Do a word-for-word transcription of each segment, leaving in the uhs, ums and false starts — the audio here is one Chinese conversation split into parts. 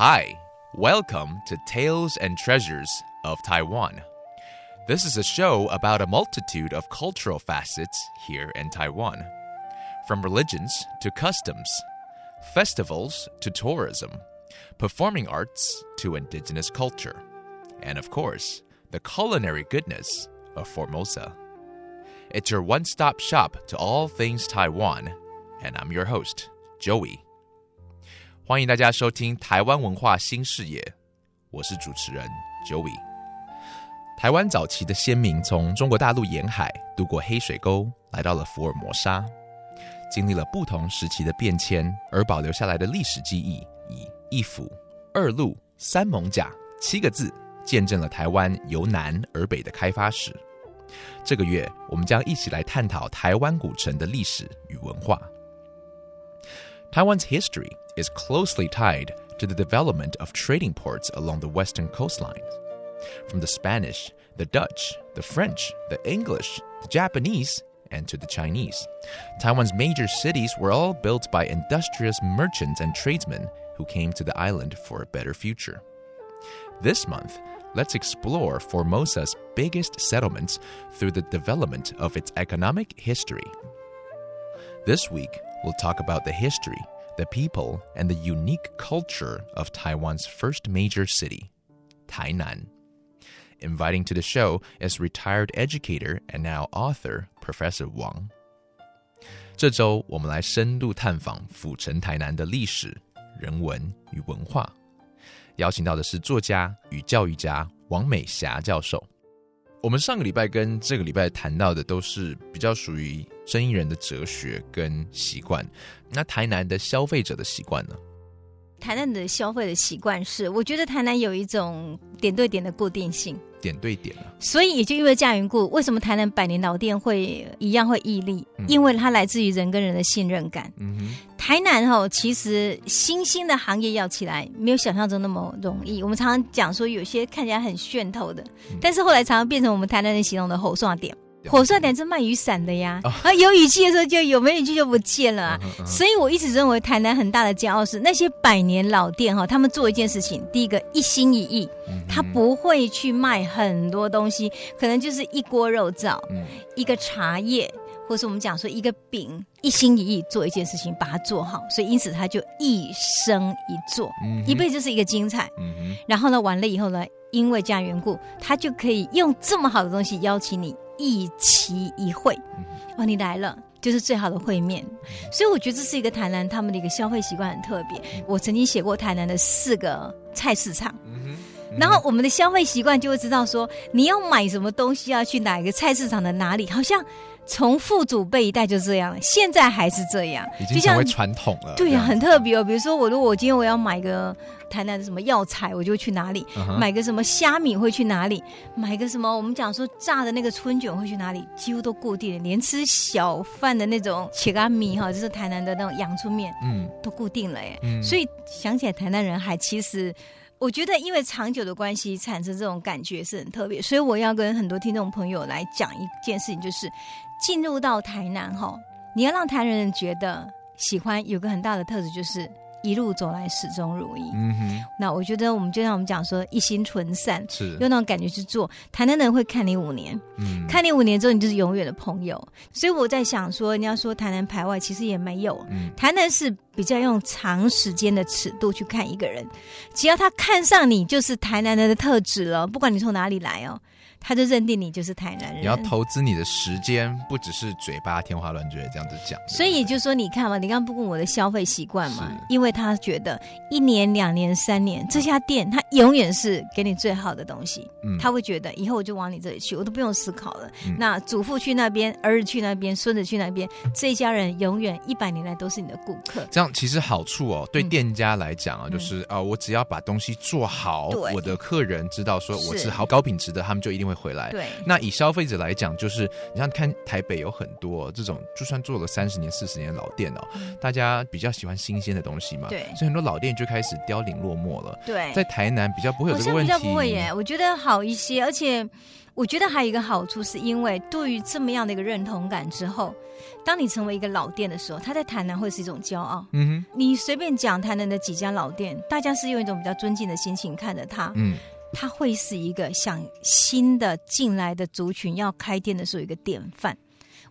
Hi, welcome to Tales and Treasures of Taiwan. This is a show about a multitude of cultural facets here in Taiwan, from religions to customs, festivals to tourism, performing arts to indigenous culture, and of course, the culinary goodness of Formosa. It's your one-stop shop to all things Taiwan, and I'm your host, Joey. 欢迎大家收听台湾文化新视野，我是主持人 Joey。台湾早期的先民从中国大陆沿海渡过黑水沟，来到了福尔摩沙，经历了不同时期的变迁，而保留下来的历史记忆以一府、二鹿、三艋舺七个字，见证了台湾由南而北的开发史。这个月，我们将一起来探讨台湾古城的历史与文化。Taiwan's history is closely tied to the development of trading ports along the western coastline. From the Spanish, the Dutch, the French, the English, the Japanese, and to the Chinese, Taiwan's major cities were all built by industrious merchants and tradesmen who came to the island for a better future. This month, let's explore Formosa's biggest settlements through the development of its economic history. This week, we'll talk about the history, the people, and the unique culture of Taiwan's first major city, Tainan. Inviting to the show is retired educator and now author, Professor Wang. 这周我们来深度探访府城台南的历史、人文与文化。邀请到的是作家与教育家王美霞教授。我们上个礼拜跟这个礼拜谈到的都是比较属于生意人的哲学跟习惯，那台南的消费者的习惯呢？台南的消费的习惯是，我觉得台南有一种点对点的固定性。点对点啊，所以也就因为这样缘故，为什么台南百年老店会一样会屹立、嗯？因为它来自于人跟人的信任感。嗯哼，台南哦，其实新兴的行业要起来，没有想象中那么容易。我们常常讲说，有些看起来很噱头的，嗯、但是后来常常变成我们台南人形容的火涮店。火涮店是卖雨伞的呀，啊、哦，有雨季的时候就有，没雨季就不见了啊、嗯嗯。所以我一直认为台南很大的骄傲是那些百年老店哈，他们做一件事情，第一个一心一意，嗯、他不会去卖很多东西，可能就是一锅肉燥、嗯，一个茶叶，或是我们讲说一个饼，一心一意做一件事情，把它做好。所以因此他就一生一做，嗯、一辈子就是一个精彩。嗯、然后呢，完了以后呢，因为这样缘故，他就可以用这么好的东西邀请你。一期一会、哦、你来了就是最好的会面，所以我觉得这是一个台南他们的一个消费习惯很特别。我曾经写过台南的四个菜市场，然后我们的消费习惯就会知道说你要买什么东西要去哪一个菜市场的哪里，好像从父祖辈一代就这样了，现在还是这样，已经成为传统了。对呀、啊，很特别哦。比如说我如果我今天我要买个台南的什么药材，我就去哪里、uh-huh. 买个什么虾米会去哪里，买个什么我们讲说炸的那个春卷会去哪里，几乎都固定了。连吃小饭的那种切干米哈，就是台南的那种阳春面，嗯，都固定了耶、嗯。所以想起来台南人还其实。我觉得因为长久的关系产生这种感觉是很特别，所以我要跟很多听众朋友来讲一件事情，就是进入到台南吼，你要让台南人觉得喜欢，有个很大的特质就是一路走来始终如一、嗯哼。那我觉得我们就像我们讲说一心纯善，是用那种感觉去做，台南人会看你五年、嗯、看你五年之后你就是永远的朋友。所以我在想说你要说台南排外其实也没有、嗯、台南是比较用长时间的尺度去看一个人，只要他看上你就是台南人的特质了，不管你从哪里来哦，他就认定你就是台南人。你要投资你的时间，不只是嘴巴天花乱坠这样子讲。所以也就是说你看嘛，你刚刚不问我的消费习惯嘛，因为他觉得一年两年三年这家店他永远是给你最好的东西、嗯、他会觉得以后我就往你这里去，我都不用思考了、嗯、那祖父去那边，儿子去那边，孙子去那边，这一家人永远一百年来都是你的顾客。这样其实好处哦，对店家来讲啊、嗯，就是啊、呃，我只要把东西做好，我的客人知道说我是好高品质的，他们就一定会回来。对，那以消费者来讲，就是你像看台北有很多这种，就算做了三十年、四十年老店哦，大家比较喜欢新鲜的东西嘛，对，所以很多老店就开始凋零落寞了。对，在台南比较不会有这个问题，好像比较不会耶，我觉得好一些，而且。我觉得还有一个好处是因为对于这么样的一个认同感之后，当你成为一个老店的时候，它在台南会是一种骄傲。嗯哼，你随便讲台南的几家老店，大家是用一种比较尊敬的心情看着它。嗯，它会是一个想新的进来的族群要开店的时候一个典范。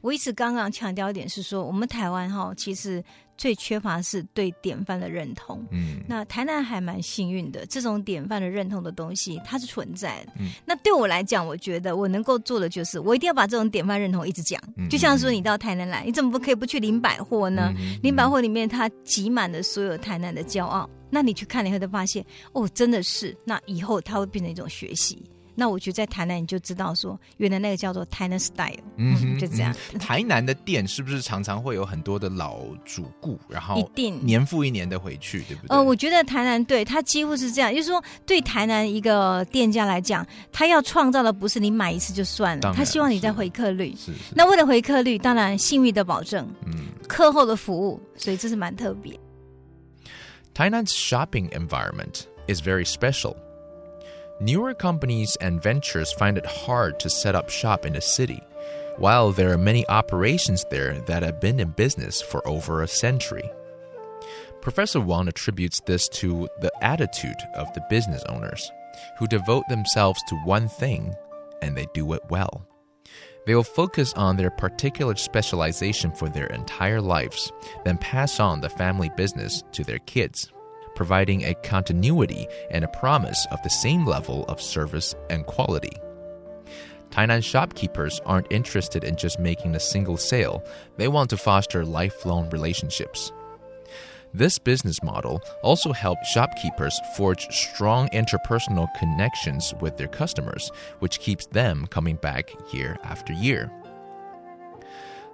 我一直刚刚强调一点是说，我们台湾哈其实最缺乏是对典范的认同。嗯，那台南还蛮幸运的，这种典范的认同的东西它是存在的。嗯，那对我来讲，我觉得我能够做的就是，我一定要把这种典范认同一直讲。嗯，就像说你到台南来，你怎么不可以不去林百货呢？嗯，林百货里面它挤满了所有台南的骄傲。那你去看了以后，就发现哦，真的是。那以后它会变成一种学习。那我觉得在台南你就知道说原来那个叫做台南 style。 嗯, 嗯，就这样、嗯、台南的店是不是常常会有很多的老主顾，然后一定年复一年的回去，对不对？呃，我觉得台南对它几乎是这样，就是说对台南一个店家来讲，他要创造的不是你买一次就算了，他希望你再回客率。是是是，那为了回客率，当然信誉的保证，嗯，客后的服务，所以这是蛮特别。 Taiwan's shopping environment is very special. Newer companies and ventures find it hard to set up shop in the city, while there are many operations there that have been in business for over a century. Professor Wang attributes this to the attitude of the business owners, who devote themselves to one thing, and they do it well. They will focus on their particular specialization for their entire lives, then pass on the family business to their kids.Providing a continuity and a promise of the same level of service and quality. Tainan shopkeepers aren't interested in just making a single sale. They want to foster lifelong relationships. This business model also helps shopkeepers forge strong interpersonal connections with their customers, which keeps them coming back year after year.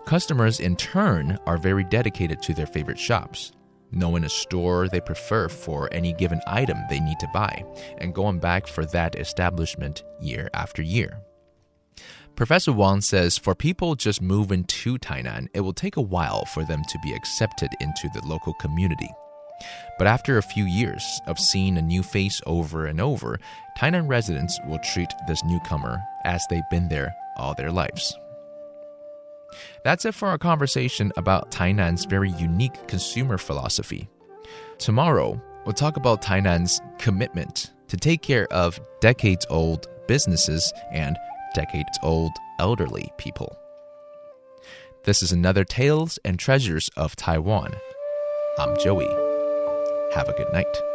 Customers, in turn, are very dedicated to their favorite shops.Knowing a store they prefer for any given item they need to buy, and going back for that establishment year after year. Professor Wang says for people just moving to Tainan, it will take a while for them to be accepted into the local community. But after a few years of seeing a new face over and over, Tainan residents will treat this newcomer as they've been there all their lives.That's it for our conversation about Tainan's very unique consumer philosophy. Tomorrow, we'll talk about Tainan's commitment to take care of decades-old businesses and decades-old elderly people. This is another Tales and Treasures of Taiwan. I'm Joey. Have a good night.